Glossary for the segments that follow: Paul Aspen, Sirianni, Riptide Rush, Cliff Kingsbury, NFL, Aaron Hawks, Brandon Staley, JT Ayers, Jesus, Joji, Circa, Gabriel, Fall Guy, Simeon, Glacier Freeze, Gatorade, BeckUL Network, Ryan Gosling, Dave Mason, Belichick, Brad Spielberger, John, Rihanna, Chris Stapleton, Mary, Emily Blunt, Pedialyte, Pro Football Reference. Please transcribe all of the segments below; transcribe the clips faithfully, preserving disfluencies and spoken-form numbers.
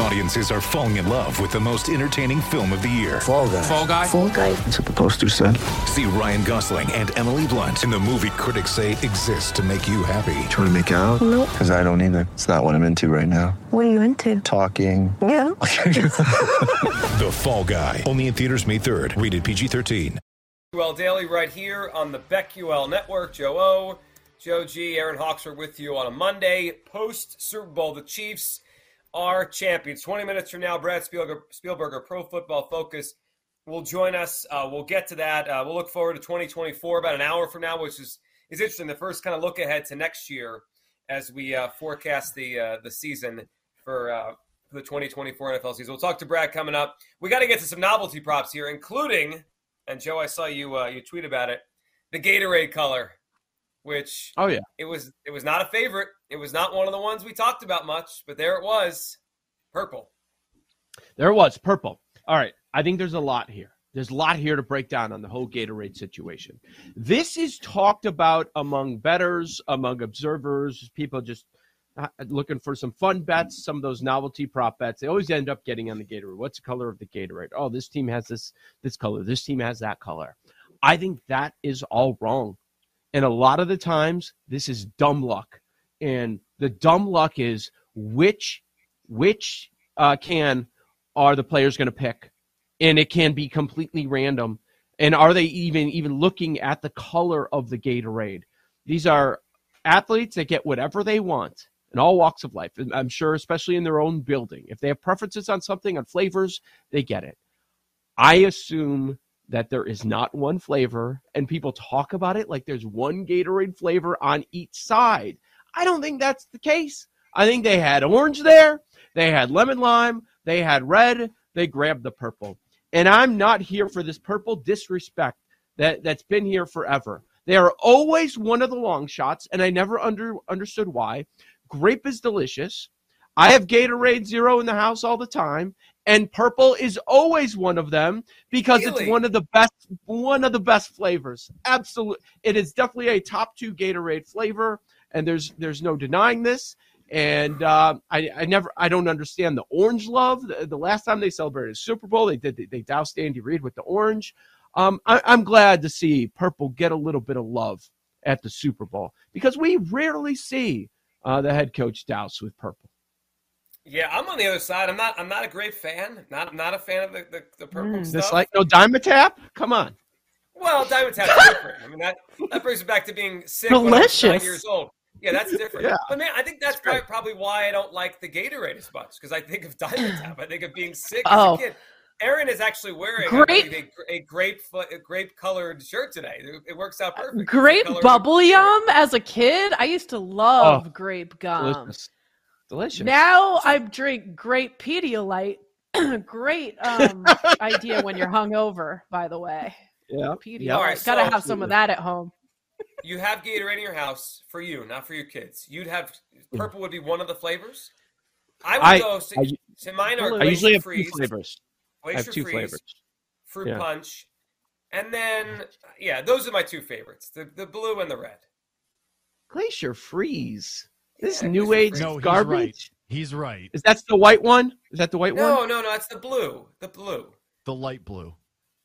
Audiences are falling in love with the most entertaining film of the year. Fall Guy. Fall Guy. Fall Guy. That's what the poster said. See Ryan Gosling and Emily Blunt in the movie critics say exists to make you happy. Trying to make it out? Nope. Because I don't either. It's not what I'm into right now. What are you into? Talking. Yeah. The Fall Guy. Only in theaters May third. Rated P G thirteen. BeckUL Daily right here on the BeckUL Network. Joe O, Joe G, Aaron Hawks are with you on a Monday post Super Bowl. The Chiefs our champions. twenty minutes from now, Brad Spielberger, Spielberger Pro Football Focus, will join us. Uh, we'll get to that. Uh, we'll look forward to twenty twenty-four about an hour from now, which is, is interesting. The first kind of look ahead to next year as we uh, forecast the uh, the season for uh, the twenty twenty-four N F L season. We'll talk to Brad coming up. We got to get to some novelty props here, including, and Joe, I saw you uh, you tweet about it, the Gatorade color, which oh yeah, it was it was not a favorite. It was not one of the ones we talked about much, but there it was, purple. There it was, purple. All right, I think there's a lot here. There's a lot here to break down on the whole Gatorade situation. This is talked about among bettors, among observers, people just looking for some fun bets, some of those novelty prop bets. They always end up getting on the Gatorade. What's the color of the Gatorade? Oh, this team has this this color. This team has that color. I think that is all wrong. And a lot of the times, this is dumb luck. And the dumb luck is which which uh, can are the players going to pick? And it can be completely random. And are they even even looking at the color of the Gatorade? These are athletes that get whatever they want in all walks of life, I'm sure, especially in their own building. If they have preferences on something, on flavors, they get it. I assume that there is not one flavor, and people talk about it like there's one Gatorade flavor on each side. I don't think that's the case. I think they had orange there, they had lemon lime, they had red, they grabbed the purple. And I'm not here for this purple disrespect that, that's been here forever. They are always one of the long shots, and I never under, understood why. Grape is delicious. I have Gatorade Zero in the house all the time, and purple is always one of them because really? It's one of the best one of the best flavors. Absolutely. It is definitely a top two Gatorade flavor, and there's there's no denying this. And uh, I, I never I don't understand the orange love. The, the last time they celebrated Super Bowl, they did they, they doused Andy Reid with the orange. Um, I, I'm glad to see purple get a little bit of love at the Super Bowl because we rarely see uh, the head coach douse with purple. Yeah, I'm on the other side. I'm not. I'm not a great fan. Not. I'm not a fan of the the, the purple mm, stuff. It's like no Diamond Tap. Come on. Well, Diamond Tap's different. I mean, that, that brings it back to being sick Delicious. When I was nine years old. Yeah, that's different. Yeah. But man, I think that's probably, probably why I don't like the Gatorade as much because I think of Diamond Tap. I think of being sick oh. as a kid. Aaron is actually wearing grape. A, a grape a grape colored shirt today. It works out perfect. Grape bubble yum shirt. As a kid, I used to love oh, grape gum. Delicious. Delicious. Now so, I drink great Pedialyte. Great um, idea when you're hungover, by the way. Yeah. Pedialyte. Yeah. Right, gotta so, have some of that at home. You have Gatorade in your house for you, not for your kids. You'd have purple would be one of the flavors. I would I, go. So, I, so mine are. I usually have freeze, two flavors. I have two freeze, flavors. Fruit yeah. punch, and then yeah, those are my two favorites: the the blue and the red. Glacier Freeze. This yeah, new age no, garbage. He's right. He's right. Is that the white one? Is that the white no, one? No, no, no. It's the blue. The blue. The light blue.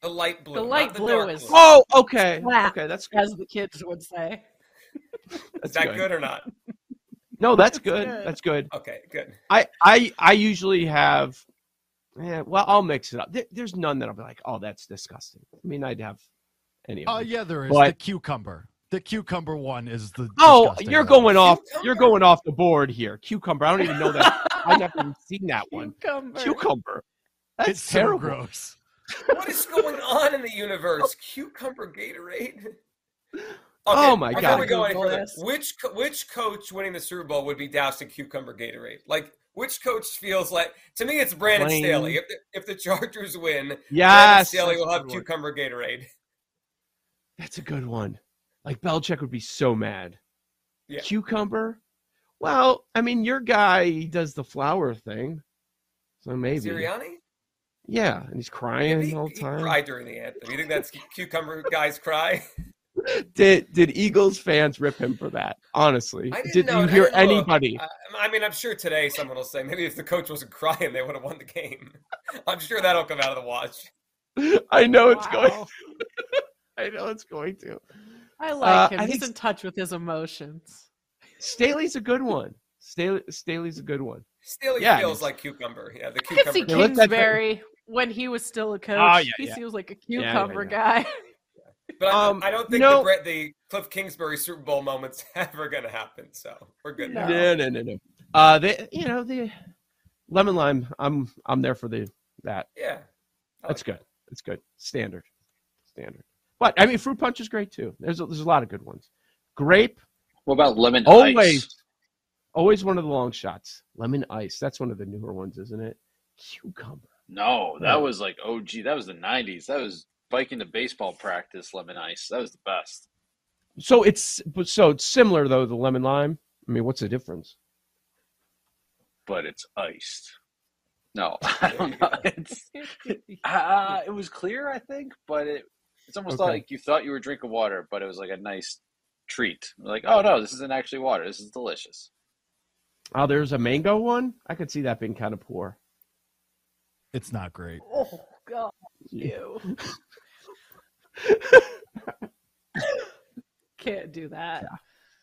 The light blue. The light blue is. Blue. Oh, okay. Black, okay, that's good. As the kids would say. Is that good. good or not? No, that's good. That's good. Okay, good. I, I, I usually have. Yeah, well, I'll mix it up. There, there's none that I'll be like, oh, that's disgusting. I mean, I'd have any. Oh uh, yeah, there is but, the cucumber. The cucumber one is the oh, you're one. going off. Cucumber? You're going off the board here. Cucumber. I don't even know that. I've never even seen that one. Cucumber. Cucumber. That's it's terrible. So gross. What is going on in the universe? Cucumber Gatorade. Okay, oh my god! We go any further. Which which coach winning the Super Bowl would be dousing cucumber Gatorade? Like which coach feels like? To me, it's Brandon Plain. Staley. If the, if the Chargers win, yes, Brandon Staley will have cucumber one. Gatorade. That's a good one. Like, Belichick would be so mad. Yeah. Cucumber? Well, I mean, your guy does the flower thing. So maybe. Sirianni? Yeah, and he's crying he, all the time. He cried during the anthem. You think that's cucumber guys cry? Did did Eagles fans rip him for that? Honestly, I didn't did know, you hear I anybody? I, I mean, I'm sure today someone will say maybe if the coach wasn't crying, they would have won the game. I'm sure that'll come out of the watch. I know it's wow. going. I know it's going to. I like him. Uh, He's in touch with his emotions. Staley's a good one. Staley Staley's a good one. Staley yeah, feels like cucumber. Yeah, the cucumber. I could see Kingsbury when he was still a coach. Oh, yeah, he yeah. seems like a cucumber yeah, yeah, yeah. guy. But um, I don't think no. the, the Cliff Kingsbury Super Bowl moment's ever going to happen, so we're good now. No, no, no, no. Uh, they, you know, the lemon lime. I'm, I'm there for the that. Yeah, I that's like good. That. That's good. Standard, standard. But I mean, fruit punch is great too. There's, a, there's a lot of good ones. Grape. What about lemon? Always, ice? always one of the long shots. Lemon ice. That's one of the newer ones, isn't it? Cucumber. No, that yeah. was like O G. That was the nineties. That was. Biking to baseball practice, lemon ice. That was the best. So it's so it's similar though, the lemon lime. I mean, what's the difference? But it's iced. No, I don't know. It's, uh, it was clear, I think, but it it's almost okay. like you thought you were drinking water, but it was like a nice treat. Like, oh no, this isn't actually water. This is delicious. Oh, there's a mango one. I could see that being kind of poor. It's not great. Oh God, you. Can't do that.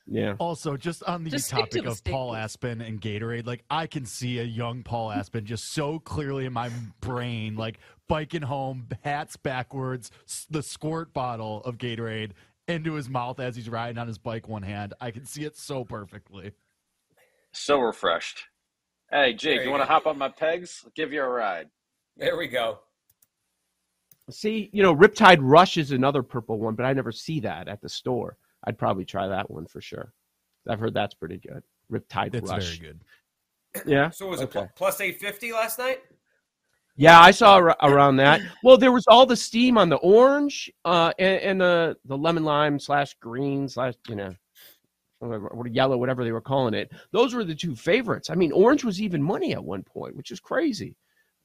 Yeah. Also, just on the just topic to of the Paul Aspen and Gatorade, like I can see a young Paul Aspen just so clearly in my brain, like biking home, hats backwards, the squirt bottle of Gatorade into his mouth as he's riding on his bike one hand. I can see it so perfectly. So refreshed. Hey, Jake, you, you want to hop on my pegs? I'll give you a ride. There we go. See, you know, Riptide Rush is another purple one, but I never see that at the store. I'd probably try that one for sure. I've heard that's pretty good. Riptide that's Rush. That's very good. Yeah? So was okay. it plus eight fifty last night? Yeah, I saw around that. Well, there was all the steam on the orange uh, and, and the, the lemon lime slash green slash, you know, or yellow, whatever they were calling it. Those were the two favorites. I mean, orange was even money at one point, which is crazy.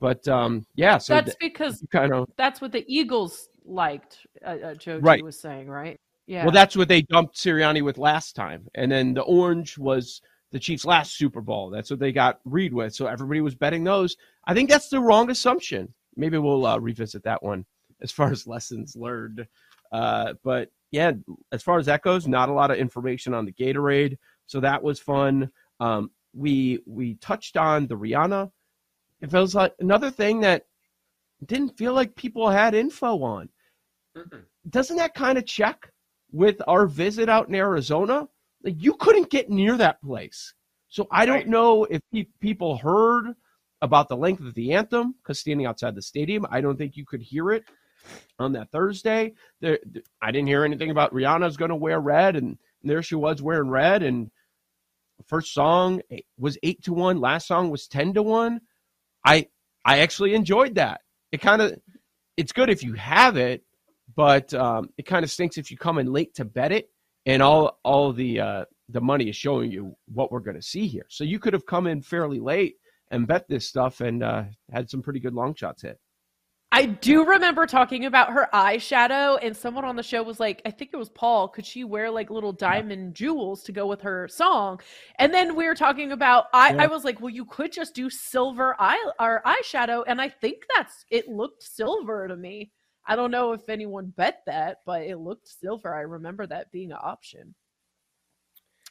But, um, yeah. So that's because kind of, that's what the Eagles liked, uh, uh, Joji right. was saying, right? Yeah. Well, that's what they dumped Sirianni with last time. And then the orange was the Chiefs' last Super Bowl. That's what they got Reid with. So everybody was betting those. I think that's the wrong assumption. Maybe we'll uh, revisit that one as far as lessons learned. Uh, but, yeah, as far as that goes, not a lot of information on the Gatorade. So that was fun. Um, we we touched on the Rihanna. It feels like another thing that didn't feel like people had info on. Mm-mm. Doesn't that kind of check with our visit out in Arizona? Like you couldn't get near that place. So I don't right. know if pe- people heard about the length of the anthem because standing outside the stadium, I don't think you could hear it on that Thursday. There, I didn't hear anything about Rihanna's going to wear red, and there she was wearing red. And first song was eight to one. Last song was ten to one. I I actually enjoyed that. It kind of it's good if you have it, but um, it kind of stinks if you come in late to bet it, and all all the uh, the money is showing you what we're going to see here. So you could have come in fairly late and bet this stuff and uh, had some pretty good long shots hit. I do remember talking about her eyeshadow, and someone on the show was like, I think it was Paul, could she wear like little diamond yeah. jewels to go with her song? And then we were talking about, I, yeah. I was like, well, you could just do silver eye or eyeshadow. And I think that's, it looked silver to me. I don't know if anyone bet that, but it looked silver. I remember that being an option.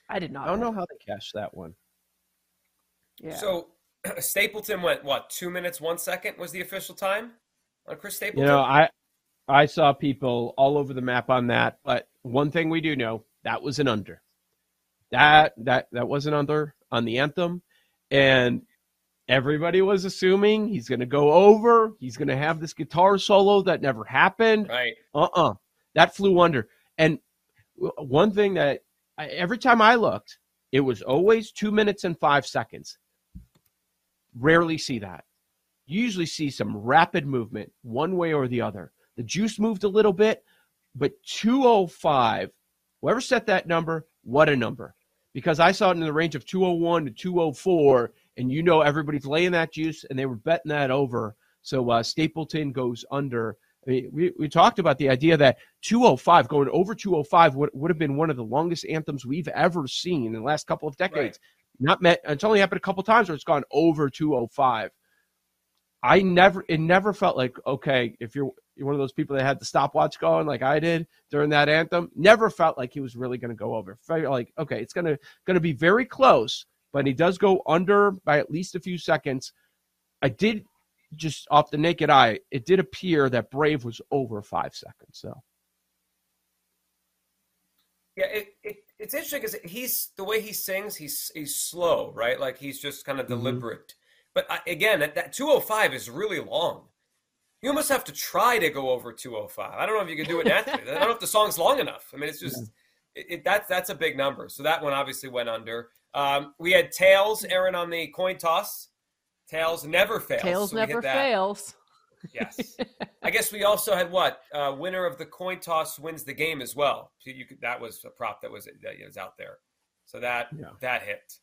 I did not. I don't know how they cashed that one. Yeah. So Stapleton went, what, two minutes, one second was the official time? Chris Stapleton. You know, I I saw people all over the map on that, but one thing we do know, that was an under. That that that was an under on the anthem, and everybody was assuming he's going to go over, he's going to have this guitar solo that never happened. Right. Uh-uh. That flew under. And one thing that I, every time I looked, it was always two minutes and five seconds. Rarely see that. You usually see some rapid movement one way or the other. The juice moved a little bit, but two oh five, whoever set that number, what a number. Because I saw it in the range of two oh one to two oh four, and you know everybody's laying that juice, and they were betting that over. So uh, Stapleton goes under. I mean, we, we talked about the idea that two oh five, going over two oh five, would, would have been one of the longest anthems we've ever seen in the last couple of decades. Right. Not met, it's only happened a couple of times where it's gone over two oh five. I never, it never felt like, okay, if you're, you're one of those people that had the stopwatch going like I did during that anthem, never felt like he was really going to go over. Like, okay, it's going to going to be very close, but he does go under by at least a few seconds. I did, just off the naked eye, it did appear that Brave was over five seconds. So, yeah, it, it it's interesting because he's the way he sings, he's he's slow, right? Like he's just kind of deliberate. Mm-hmm. But I, again, that, that two oh five is really long. You almost have to try to go over two oh five. I don't know if you can do it naturally. I don't know if the song's long enough. I mean, it's just yeah. it, it, that's that's a big number. So that one obviously went under. Um, we had tails, Aaron, on the coin toss. Tails never fails. Tails so never fails. Yes. I guess we also had what? Uh, winner of the coin toss wins the game as well. So you could, that was a prop that was that was out there. So that yeah. that hit.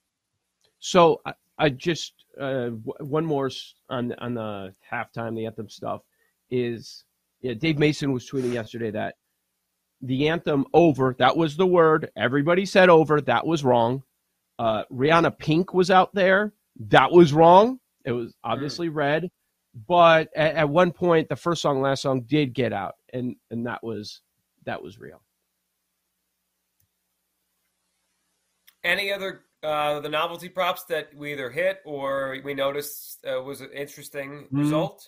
So I, I just uh, w- one more on on the halftime, the anthem stuff is yeah, Dave Mason was tweeting yesterday that the anthem over, that was the word. Everybody said over. That was wrong. Uh, Rihanna Pink was out there. That was wrong. It was obviously red, but at, at one point, the first song, last song did get out, and, and that was that was real. Any other uh, the novelty props that we either hit or we noticed uh, was an interesting mm. result?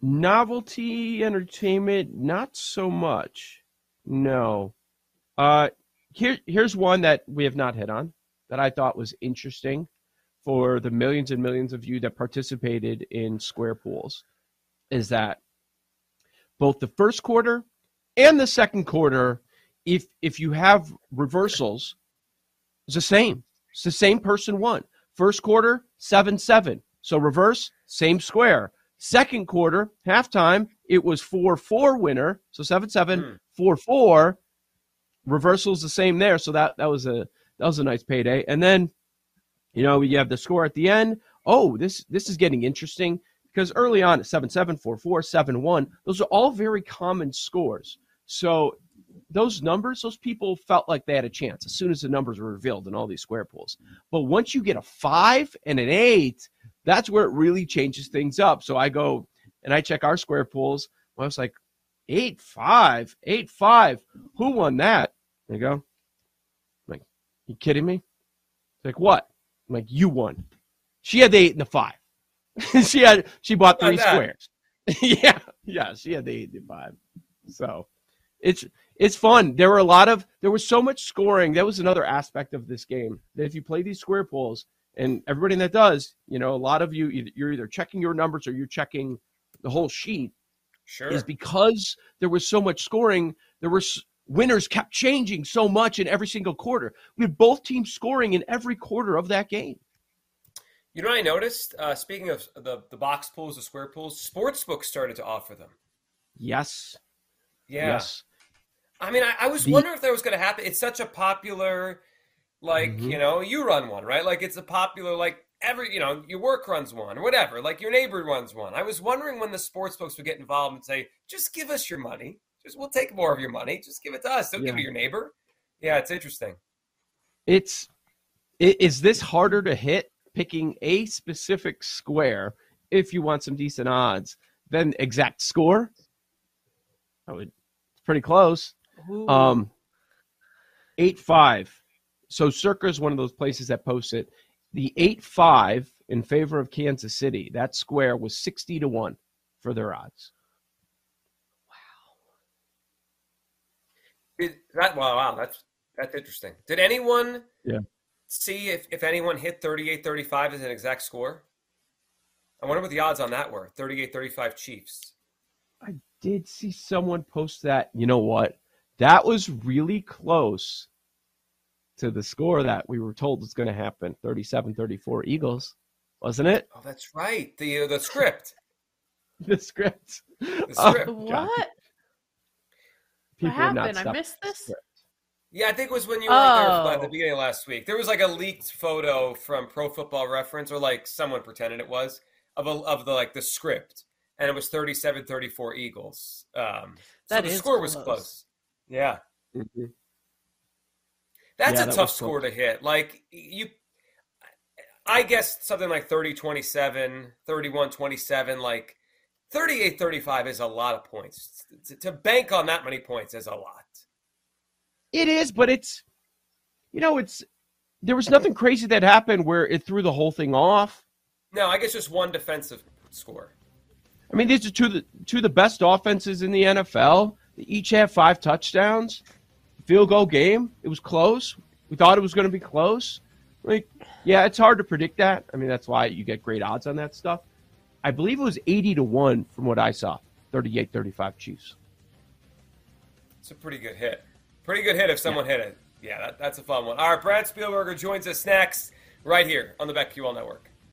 Novelty entertainment, not so much. No. Uh, here here's one that we have not hit on, that I thought was interesting for the millions and millions of you that participated in square pools, is that both the first quarter and the second quarter, if if you have reversals, it's the same. It's the same person won. First quarter, seven seven. So reverse, same square. Second quarter, halftime, it was four four winner. So seven seven, four four. Reversals the same there. So that, that was a... That was a nice payday. And then, you know, you have the score at the end. Oh, this this is getting interesting because early on at seven seven, four four, seven one, those are all very common scores. So those numbers, those people felt like they had a chance as soon as the numbers were revealed in all these square pools. But once you get a five and an eight, that's where it really changes things up. So I go and I check our square pools. Well, I was like, eight five, eight five, who won that? There you go. You kidding me? Like, what? I'm like, you won. She had the eight and the five. she had she bought three squares. yeah, yeah, she had the eight and the five. So it's it's fun. There were a lot of there was so much scoring. That was another aspect of this game. That if you play these square pools, and everybody that does, you know, a lot of you you're either checking your numbers or you're checking the whole sheet. Sure. Is because there was so much scoring, there were winners kept changing so much in every single quarter. We had both teams scoring in every quarter of that game. You know what I noticed? Uh, speaking of the, the box pools, the square pools, sportsbooks started to offer them. Yes. Yeah. Yes. I mean, I, I was the, wondering if that was going to happen. It's such a popular, like, mm-hmm. you know, you run one, right? Like, it's a popular, like, every, you know, your work runs one or whatever. Like, your neighbor runs one. I was wondering when the sportsbooks would get involved and say, just give us your money. Just we'll take more of your money. Just give it to us. Don't yeah. give it to your neighbor. Yeah, it's interesting. It's it, is this harder to hit picking a specific square if you want some decent odds than exact score? I would. It's pretty close. Ooh. Um, eight five. So Circa is one of those places that posts it. The eight five in favor of Kansas City. That square was sixty to one for their odds. It, that, wow, wow, that's that's interesting. Did anyone yeah. see if, if anyone hit thirty-eight thirty-five as an exact score? I wonder what the odds on that were, thirty-eight thirty-five Chiefs. I did see someone post that. You know what? That was really close to the score that we were told was going to happen, thirty-seven thirty-four Eagles, wasn't it? Oh, that's right. The uh, the script. the script. The script. Oh, what? God. People what happened? I missed this. Yeah, I think it was when you were oh. there at the beginning of last week. There was like a leaked photo from Pro Football Reference, or like someone pretended it was, of a, of the like the script, and it was thirty-seven thirty-four Eagles. Um, that so the is score close. was close. Yeah, mm-hmm. that's yeah, a that tough score close. to hit. Like you, I guess something like thirty twenty-seven, thirty-one twenty-seven, like thirty-eight thirty-five is a lot of points. To, to bank on that many points is a lot. It is, but it's, you know, it's, there was nothing crazy that happened where it threw the whole thing off. No, I guess just one defensive score. I mean, these are two of the, two of the best offenses in the N F L. They each have five touchdowns. Field goal game. It was close. We thought it was going to be close. Like, yeah, it's hard to predict that. I mean, that's why you get great odds on that stuff. I believe it was eighty to one from what I saw, thirty-eight thirty-five Chiefs. It's a pretty good hit. Pretty good hit if someone yeah. hit it. Yeah, that, that's a fun one. All right, Brad Spielberger joins us next right here on the BeckUL Network.